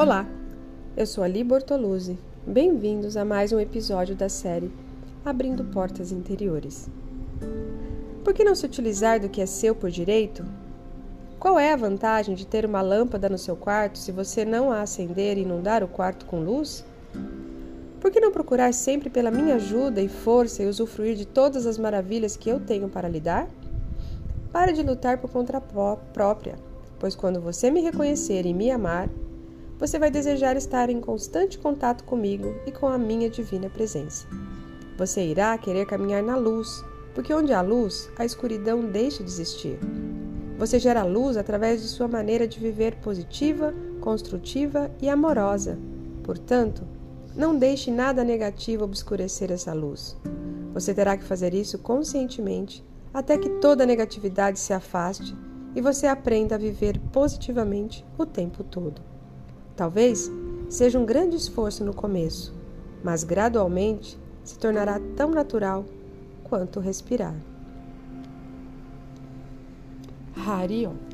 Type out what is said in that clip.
Olá, eu sou Ali Bortoluzi. Bem-vindos a mais um episódio da série Abrindo Portas Interiores. Por que não se utilizar do que é seu por direito? Qual é a vantagem de ter uma lâmpada no seu quarto se você não a acender e inundar o quarto com luz? Por que não procurar sempre pela minha ajuda e força e usufruir de todas as maravilhas que eu tenho para lhe dar? Pare de lutar por conta própria, pois quando você me reconhecer e me amar, você vai desejar estar em constante contato comigo e com a minha divina presença. Você irá querer caminhar na luz, porque onde há luz, a escuridão deixa de existir. Você gera luz através de sua maneira de viver positiva, construtiva e amorosa. Portanto, não deixe nada negativo obscurecer essa luz. Você terá que fazer isso conscientemente, até que toda a negatividade se afaste e você aprenda a viver positivamente o tempo todo. Talvez seja um grande esforço no começo, mas gradualmente se tornará tão natural quanto respirar. Harion.